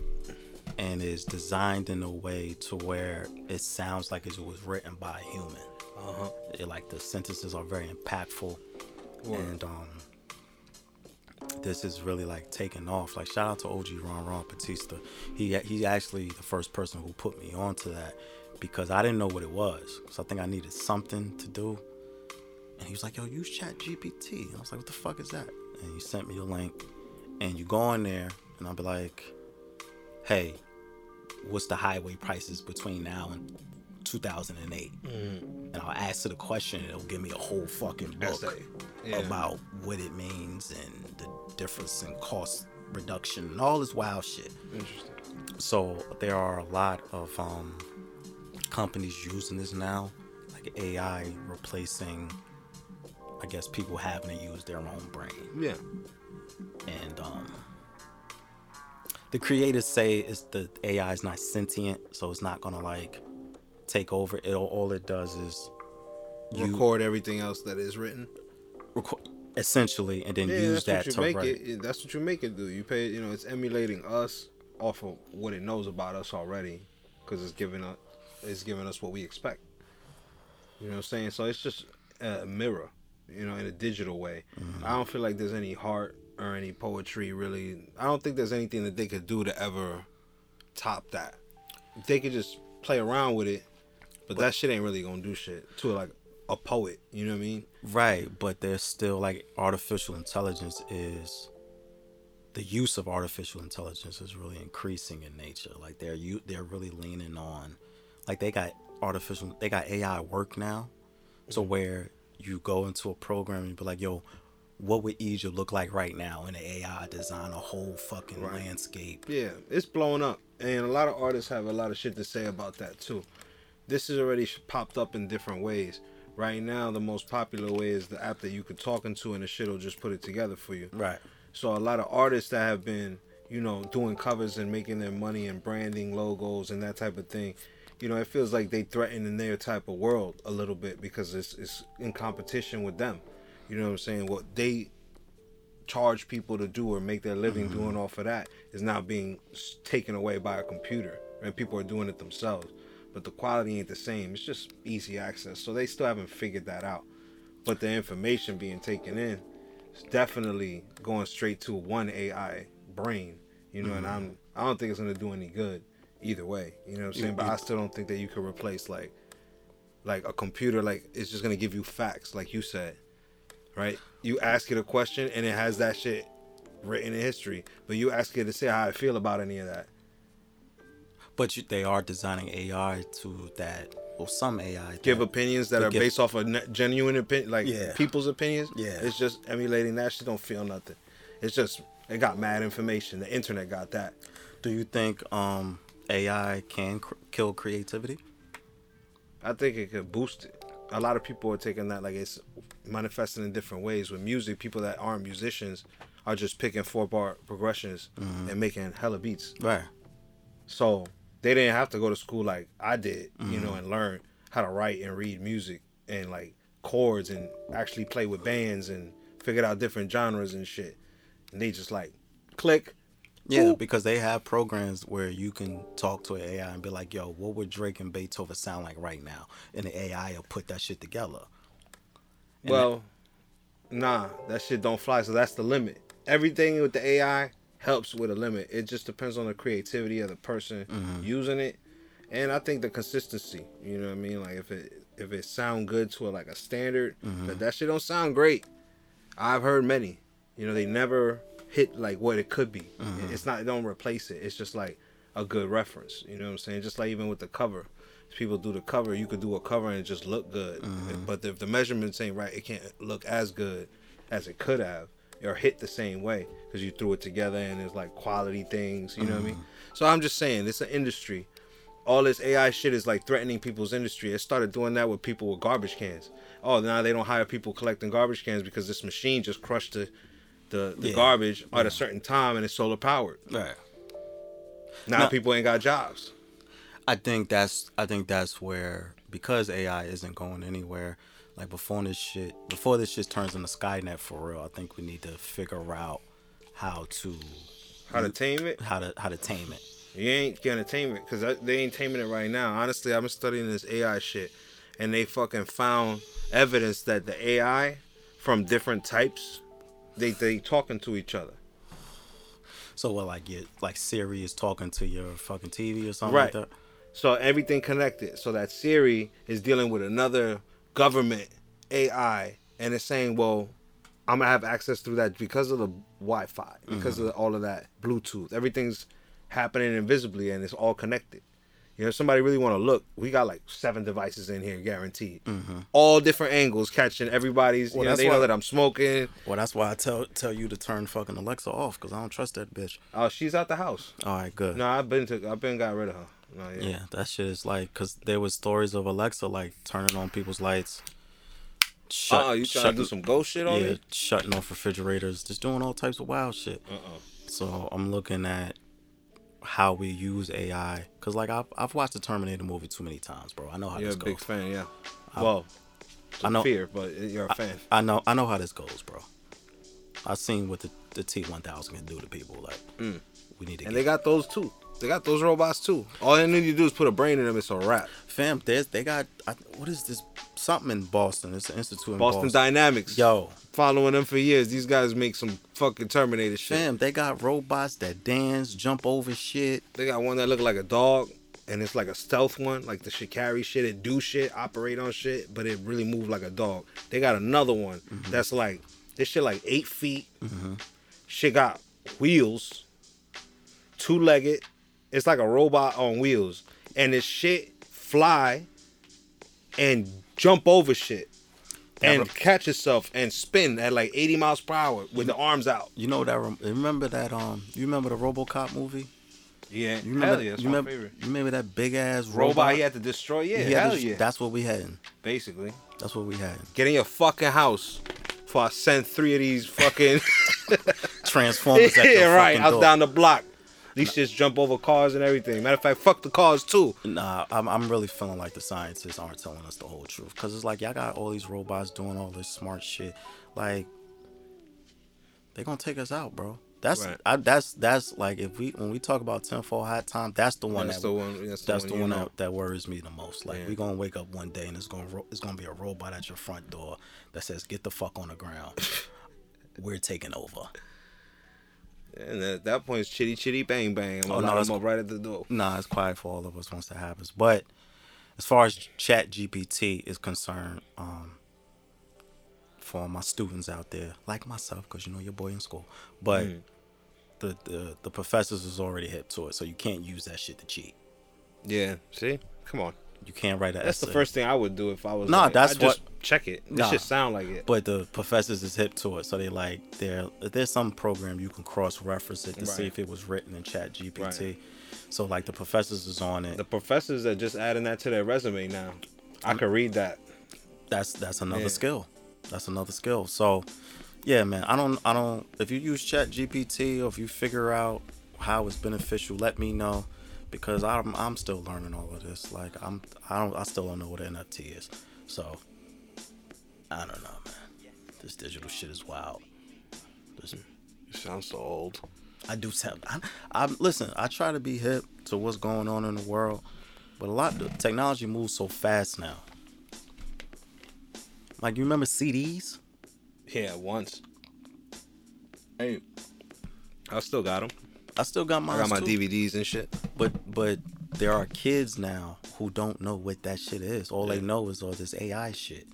And it's designed in a way to where it sounds like it was written by a human. Uh-huh. Like the sentences are very impactful. Word. And this is really like taking off. Like shout out to OG Ron Batista. He actually the first person who put me onto that because I didn't know what it was. So I think I needed something to do. And he was like, yo, use ChatGPT. And I was like, what the fuck is that? And he sent me the link. And you go in there, and I'll be like, hey, what's the highway prices between now and 2008? And I'll answer the question, and it'll give me a whole fucking book about what it means and the difference in cost reduction and all this wild shit. Interesting. So there are a lot of companies using this now, like AI replacing, I guess, people having to use their own brain. Yeah. And the creators say it's the AI is not sentient, so it's not gonna like take over. It'll all it does is record everything else that is written. Essentially, and then use that to make write. It. That's what you make it do. You pay, you know, it's emulating us off of what it knows about us already, because it's giving us what we expect. You know what I'm saying? So it's just a mirror, you know, in a digital way. Mm-hmm. I don't feel like there's any heart or any poetry, really. I don't think there's anything that they could do to ever top that. They could just play around with it, but that shit ain't really gonna do shit to like a poet, you know what I mean? Right, but there's still like artificial intelligence is the use of artificial intelligence is really increasing in nature. Like they're really leaning on, like they got AI work now, to where you go into a program and be like, yo, what would Egypt look like right now? And the AI design a whole fucking landscape. Yeah, it's blowing up. And a lot of artists have a lot of shit to say about that too. This has already popped up in different ways. Right now, the most popular way is the app that you could talk into and the shit will just put it together for you. Right. So a lot of artists that have been, you know, doing covers and making their money and branding logos and that type of thing, you know, it feels like they threatening their type of world a little bit because it's in competition with them. You know what I'm saying? What they charge people to do or make their living doing off of that is now being taken away by a computer. And people are doing it themselves. But the quality ain't the same. It's just easy access. So they still haven't figured that out. But the information being taken in is definitely going straight to one AI brain. You know, and I don't think it's going to do any good either way. You know what I'm saying? But I still don't think that you can replace like a computer. Like it's just going to give you facts like you said. Right? You ask it a question and it has that shit written in history, but you ask it to say how I feel about any of that. But they are designing AI to that, or some AI give opinions that are based off of genuine opinion, like people's opinions. Yeah, it's just emulating that shit. Don't feel nothing. It's just it got mad information. The internet got that. Do you think AI can kill creativity? I think it could boost it. A lot of people are taking that like it's manifesting in different ways. With music, people that aren't musicians are just picking 4-bar progressions and making hella beats. Right. So they didn't have to go to school like I did, you know, and learn how to write and read music and like chords and actually play with bands and figured out different genres and shit. And they just like click. Yeah, because they have programs where you can talk to an AI and be like, yo, what would Drake and Beethoven sound like right now? And the AI will put that shit together. And well, that shit don't fly. So that's the limit. Everything with the AI helps with a limit. It just depends on the creativity of the person using it. And I think the consistency, you know what I mean? Like if it sound good to like a standard, but that shit don't sound great. I've heard many, you know, they never hit like what it could be. It's not, it don't replace it. It's just like a good reference. You know what I'm saying? Just like even with the cover, if people do the cover, you could do a cover and it just look good. But if the measurements ain't right, it can't look as good as it could have or hit the same way because you threw it together and there's like quality things, you know what I mean? So I'm just saying, it's an industry. All this AI shit is like threatening people's industry. It started doing that with people with garbage cans. Oh, now they don't hire people collecting garbage cans because this machine just crushed the garbage at a certain time and it's solar powered. Right. Now people ain't got jobs. I think that's where, because AI isn't going anywhere, like before this shit turns into Skynet for real, I think we need to figure out how to tame it. You ain't gonna tame it because they ain't taming it right now. Honestly, I've been studying this AI shit and they fucking found evidence that the AI from different types, They talking to each other. So what, like Siri is talking to your fucking TV or something right. like that? So everything connected. So that Siri is dealing with another government AI, and it's saying, well, I'm going to have access through that because of the Wi-Fi, because of all of that Bluetooth. Everything's happening invisibly, and it's all connected. You know, if somebody really want to look, we got like 7 devices in here, guaranteed. Mm-hmm. All different angles, catching everybody's, well, you know, they know that I'm smoking. Well, that's why I tell you to turn fucking Alexa off, because I don't trust that bitch. Oh, she's out the house. All right, good. No, I've been got rid of her. No, yeah. Yeah, that shit is like, because there was stories of Alexa, like, turning on people's lights. You trying to do some ghost shit on me? Yeah, shutting off refrigerators, just doing all types of wild shit. So I'm looking at how we use AI, because, like, I've watched the Terminator movie too many times, bro. I know how this goes. You're a big fan, yeah. Well, I know, fear, but you're a fan. I know how this goes, bro. I've seen what the T-1000 can do to people. Like, we need to. And they got those too. They got those robots too. All they need to do is put a brain in them. It's a wrap. Fam, what is this? Something in Boston. It's an institute in Boston. Boston Dynamics. Yo. Following them for years. These guys make some fucking Terminator shit. Fam, they got robots that dance, jump over shit. They got one that look like a dog, and it's like a stealth one. Like the shit carry shit. It do shit, operate on shit, but it really move like a dog. They got another one that's like, this shit like 8 feet. Shit got wheels. 2-legged. It's like a robot on wheels. And this shit fly and jump over shit and catch itself and spin at like 80 miles per hour with the arms out. You know that? Remember that? You remember the RoboCop movie? Yeah, you remember, hell yeah, that's my favorite. You remember that big ass robot he had to destroy? Yeah, hell yeah. That's what we had. Basically, that's what we had. Get in your fucking house. Before I send 3 of these fucking Transformers. At yeah, right. Fucking out down the block. These shits jump over cars and everything. Matter of fact, fuck the cars too. Nah, I'm really feeling like the scientists aren't telling us the whole truth. Because it's like, y'all got all these robots doing all this smart shit. Like, they're going to take us out, bro. That's right. That's like, when we talk about tenfold hot time, that's the one that worries me the most. Like, we gonna wake up one day and it's gonna be a robot at your front door that says, "Get the fuck on the ground. We're taking over." And at that point, it's chitty chitty bang bang. I'm right at the door. Nah, it's quiet for all of us once that happens. But as far as ChatGPT is concerned, for all my students out there, like myself, because you know your boy in school, but the professors is already hip to it, so you can't use that shit to cheat. Yeah, see, come on, you can't write an essay. The first thing I would do if I was. No, like, that's just check it. This shit sound like it. But the professors is hip to it, so they like there's some program you can cross reference it to see if it was written in ChatGPT. Right. So like the professors is on it. The professors are just adding that to their resume now. I could read that. That's another skill. That's another skill. So, yeah, man, I don't. If you use ChatGPT or if you figure out how it's beneficial, let me know, because I'm still learning all of this. Like I still don't know what an NFT is. So, I don't know, man. This digital shit is wild. Listen, you sound so old. I do sound. Listen, I try to be hip to what's going on in the world, but the technology moves so fast now. Like, you remember CDs? Yeah, once. Hey, I still got them. I still got mine. I got my DVDs and shit. But there are kids now who don't know what that shit is. All they know is all this AI shit.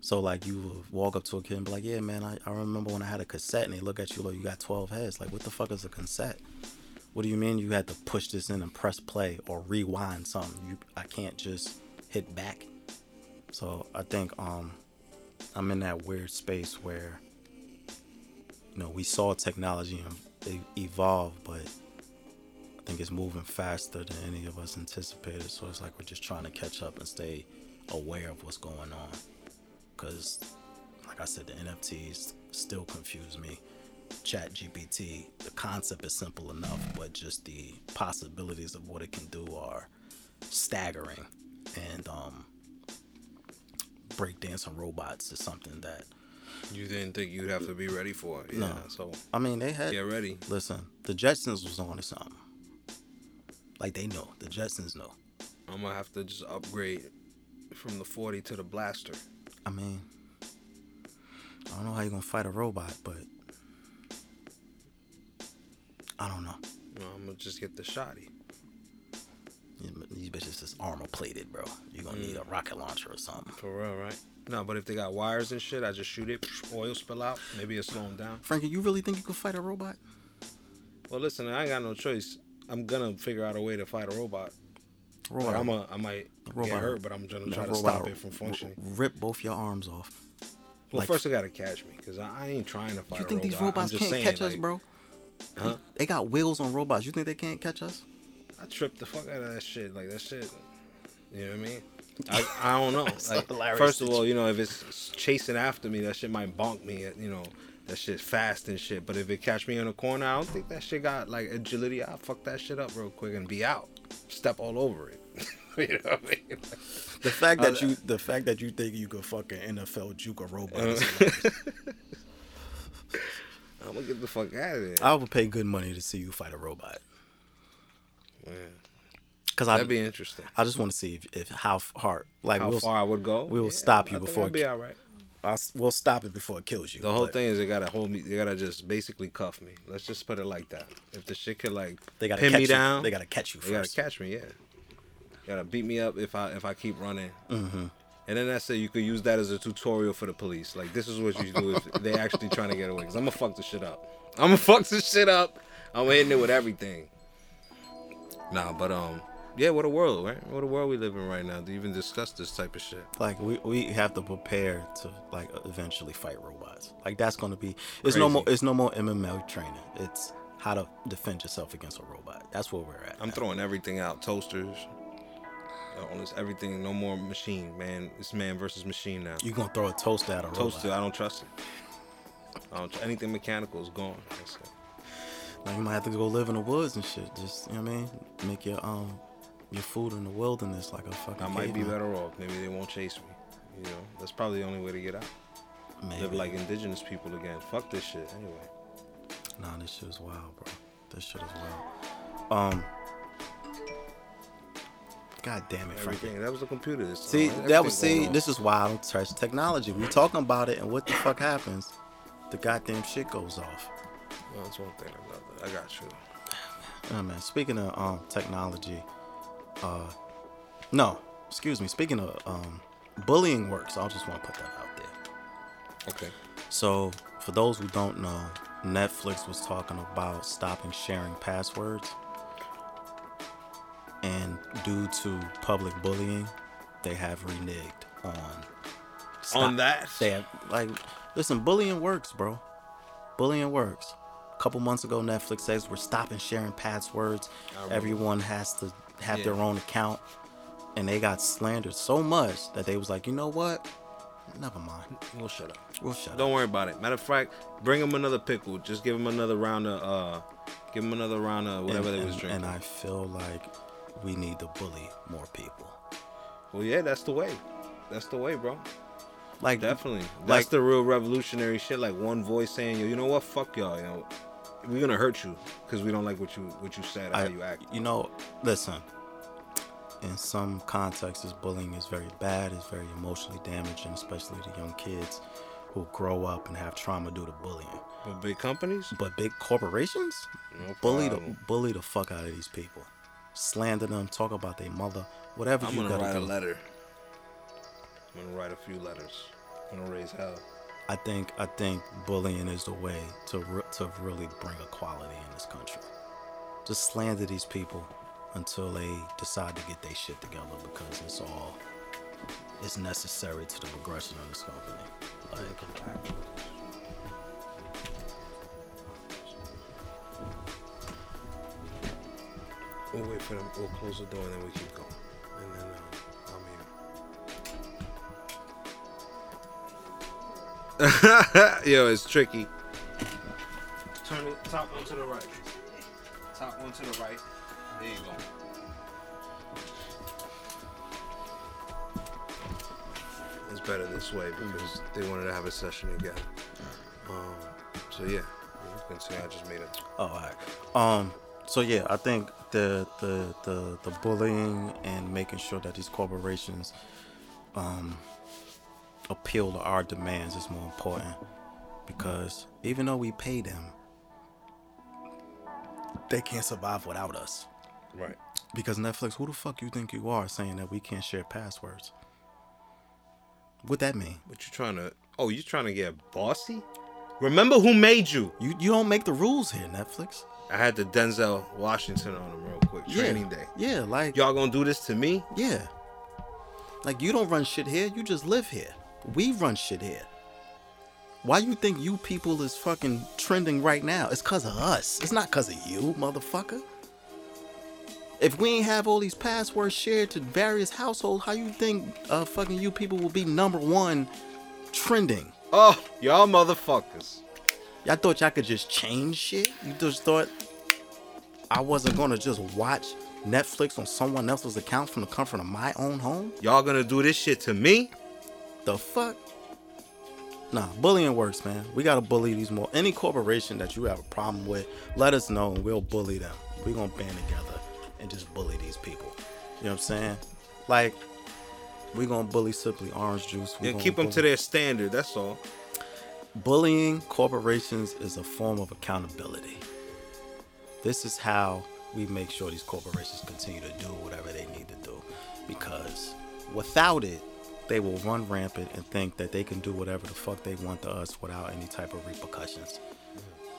So, like, you would walk up to a kid and be like, "Yeah, man, I remember when I had a cassette," and they look at you like you got 12 heads. Like, what the fuck is a cassette? What do you mean you had to push this in and press play or rewind something? I can't just hit back. So I think I'm in that weird space where, you know, we saw technology evolve, but I think it's moving faster than any of us anticipated. So it's like we're just trying to catch up and stay aware of what's going on. Because, like I said, the NFTs still confuse me. ChatGPT, the concept is simple enough, but just the possibilities of what it can do are staggering. And breakdancing robots is something that you didn't think you'd have to be ready for. Yeah, no. So I mean, they had get ready. Listen, the Jetsons was on to something. Like they know. The Jetsons know. I'm gonna have to just upgrade from the 40 to the blaster. I mean, I don't know how you're gonna fight a robot, but I don't know. Well, I'm gonna just get the shotty. Yeah, These bitches is armor plated, bro. You're gonna need a rocket launcher or something. For real, right? No, but if they got wires and shit, I just shoot it, oil spill out, maybe it'll slow them down. Frankie, you really think you can fight a robot? Well, listen, I ain't got no choice. I'm gonna figure out a way to fight a robot. Robot. I might robot. Get hurt, but I'm gonna try to stop it from functioning. Rip both your arms off. Well, like, first they gotta catch me, because I ain't trying to fight a robot. You think these robots can't catch us, bro? Huh? They got wheels on robots. You think they can't catch us? I tripped the fuck out of that shit. Like, that shit, you know what I mean? I don't know. Like, first of all, you know, if it's chasing after me, that shit might bonk me. You know, that shit fast and shit. But if it catch me in a corner, I don't think that shit got, like, agility. I'll fuck that shit up real quick and be out. Step all over it. You know what I mean? Like, the fact that you think you could fucking NFL juke a robot. I'm gonna get the fuck out of there. I would pay good money to see you fight a robot. Yeah. Cause that'd be interesting. I just want to see if how hard, like, how far I would go. We will stop you before. I'll be all right. We'll stop it before it kills you. The whole thing is they gotta hold me. They gotta just basically cuff me. Let's just put it like that. If the shit could, like, pin me down, they gotta catch you first. They gotta catch me. Yeah. They gotta beat me up if I keep running. Mm-hmm. And then that's it. You could use that as a tutorial for the police. Like, this is what you do if they actually trying to get away. Cause I'm gonna fuck this shit up. I'm hitting it with everything. Nah, but yeah, what a world, right? What a world we live in right now to even discuss this type of shit. Like, we have to prepare to, like, eventually fight robots. Like, that's gonna be crazy. It's no more MMA training. It's how to defend yourself against a robot. That's where we're at. I'm throwing everything out. Toasters. Almost everything. No more machine, man. It's man versus machine now. You gonna throw a toaster at a robot? Toaster, I don't trust it. Anything mechanical is gone. That's it. Like, you might have to go live in the woods and shit. Just, you know what I mean? Make your food in the wilderness like a fucking I might be better off. Maybe they won't chase me. You know? That's probably the only way to get out. Maybe. Live like indigenous people again. Fuck this shit. Anyway. Nah, this shit is wild, bro. This shit is wild. God damn it, Frankie. That was a computer. This is why I don't touch technology. We're talking about it, and what the fuck happens? The goddamn shit goes off. Well, that's one thing about that. I got you. Oh, man. Speaking of technology, Speaking of bullying works, I just want to put that out there. Okay. So, for those who don't know, Netflix was talking about stopping sharing passwords. And due to public bullying, they have reneged on that. They have, like, listen, bullying works, bro. Bullying works. A couple months ago, Netflix says we're stopping sharing passwords. Everyone has to have their own account. And they got slandered so much that they was like, you know what? Never mind. We'll shut up. Don't worry about it. Matter of fact, bring them another pickle. Just give them another round of whatever they was drinking. And I feel like we need to bully more people. Well, yeah, that's the way. That's the way, bro. Like, definitely. That's like the real revolutionary shit. Like, one voice saying, "Yo, you know what? Fuck y'all. You know, we're gonna hurt you because we don't like what you said, how you act." You know, listen. In some contexts, bullying is very bad. It's very emotionally damaging, especially to young kids who grow up and have trauma due to bullying. But big companies, but big corporations, no bully the fuck out of these people. Slander them, talk about their mother, whatever you gotta do. I'm gonna write a letter. I'm gonna write a few letters. I'm gonna raise hell. I think bullying is the way to really bring equality in this country. Just slander these people until they decide to get their shit together, because it's necessary to the progression of this company. Like, we'll wait for them. We'll close the door and then we keep going. And then I'll meet him. Yo, it's tricky. Turn the top one to the right. Top one to the right. There you go. It's better this way because they wanted to have a session again. So yeah, you can see I just made it. Oh, all right. So yeah, I think the bullying and making sure that these corporations appeal to our demands is more important, because even though we pay them, they can't survive without us. Right. Because Netflix, who the fuck you think you are saying that we can't share passwords? What that mean? What you trying to... Oh, you trying to get bossy? Remember who made you. You don't make the rules here, Netflix. I had the Denzel Washington on him real quick. Training Day. Yeah, like... Y'all gonna do this to me? Yeah. Like, you don't run shit here. You just live here. We run shit here. Why you think you people is fucking trending right now? It's because of us. It's not because of you, motherfucker. If we ain't have all these passwords shared to various households, how you think fucking you people will be number one trending? Oh, y'all motherfuckers. Y'all thought y'all could just change shit? You just thought I wasn't going to just watch Netflix on someone else's account from the comfort of my own home? Y'all going to do this shit to me? The fuck? Nah, bullying works, man. We got to bully these more. Any corporation that you have a problem with, let us know and we'll bully them. We're going to band together and just bully these people. You know what I'm saying? Like, we're going to bully Simply Orange Juice. Yeah, keep them to their standard. That's all. Bullying corporations is a form of accountability. This is how we make sure these corporations continue to do whatever they need to do. Because without it, they will run rampant and think that they can do whatever the fuck they want to us without any type of repercussions.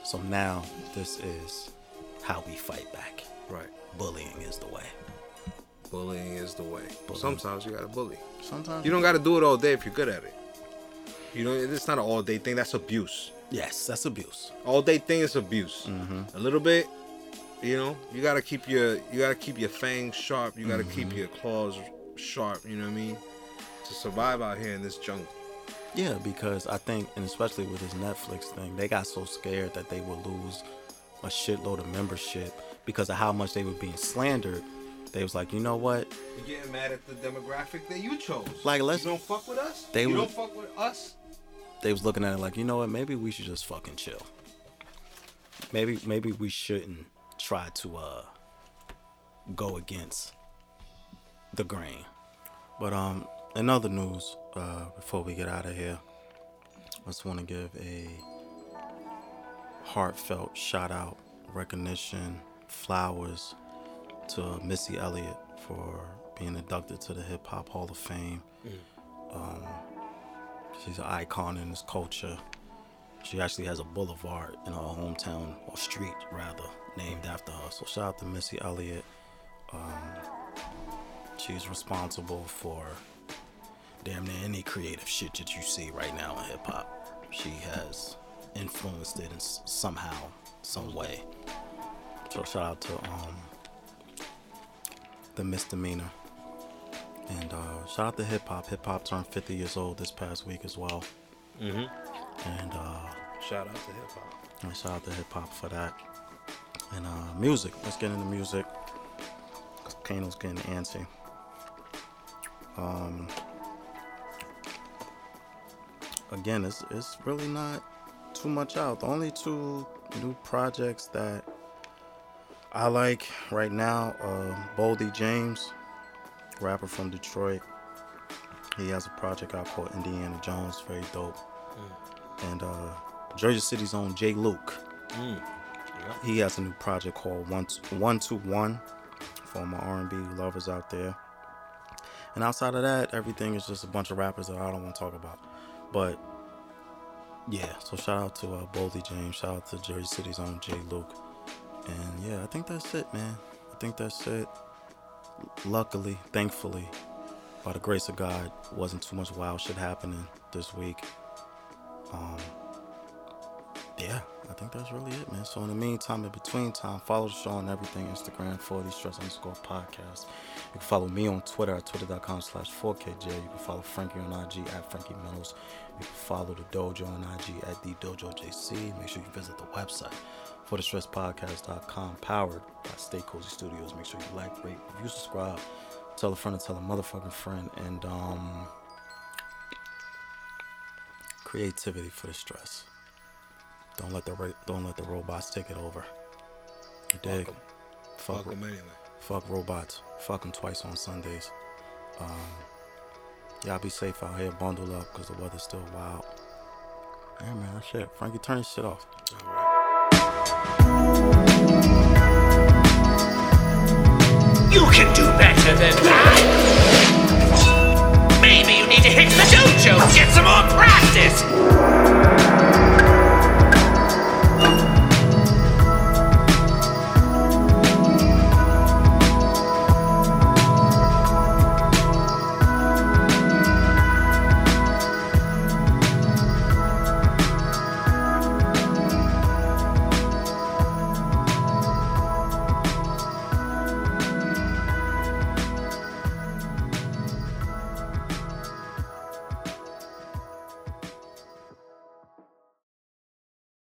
So now this is how we fight back. Right. Bullying is the way. Bullying is the way. Bullying. Sometimes you gotta bully. Sometimes you don't gotta do it all day if you're good at it. You know, it's not an all day thing. That's abuse. Yes, that's abuse. All day thing is abuse. Mm-hmm. A little bit. You know, you gotta keep your fangs sharp. You gotta keep your claws sharp. You know what I mean? To survive out here in this jungle. Yeah, because I think, and especially with this Netflix thing, they got so scared that they would lose a shitload of membership because of how much they were being slandered. They was like, you know what? You're getting mad at the demographic that you chose. Like, you don't fuck with us? Don't fuck with us? They was looking at it like, you know what? Maybe we should just fucking chill. Maybe we shouldn't try to go against the grain. But in other news, before we get out of here, I just want to give a heartfelt shout out, recognition, flowers to Missy Elliott for being inducted to the Hip Hop Hall of Fame. She's an icon in this culture. She actually has a boulevard in her hometown, or street rather, named after her. So shout out to Missy Elliott. She's responsible for damn near any creative shit that you see right now in hip hop. She has influenced it in somehow, some way. So shout out to the Misdemeanor, and shout out to hip hop. Hip hop turned 50 years old this past week as well. And shout out to hip hop. And shout out to hip hop for that. And music. Let's get into music. Cause Kano's getting antsy. Again, it's really not too much out. The only two new projects that I like right now, Boldy James, rapper from Detroit. He has a project out called Indiana Jones, very dope. And Jersey City's own J. Luke. Yeah. He has a new project called 121 for my R&B lovers out there. And outside of that, everything is just a bunch of rappers that I don't want to talk about. But yeah, so shout out to Boldy James, shout out to Jersey City's own J. Luke. And yeah, I think that's it, man. I think that's it. Luckily, thankfully, by the grace of God, wasn't too much wild shit happening this week. Yeah, I think that's really it, man. So in the meantime, in between time, follow the show on everything, Instagram, 40stress_podcast. You can follow me on Twitter at twitter.com/4KJ. You can follow Frankie on IG at Frankie Meadows. You can follow the Dojo on IG at the Dojo JC. Make sure you visit the website, 4thestresspodcast.com, powered by Stay Cozy Studios. Make sure you like, rate, review, subscribe, tell a friend to tell a motherfucking friend, and creativity for the stress. Don't let the robots take it over. You dig? Fuck them anyway. Fuck robots. Fuck them twice on Sundays. Y'all be safe out here. Bundle up because the weather's still wild. Yeah, man, that's it. Frankie, turn this shit off. All right. can do better than that. Maybe you need to hit the dojo, get some more practice.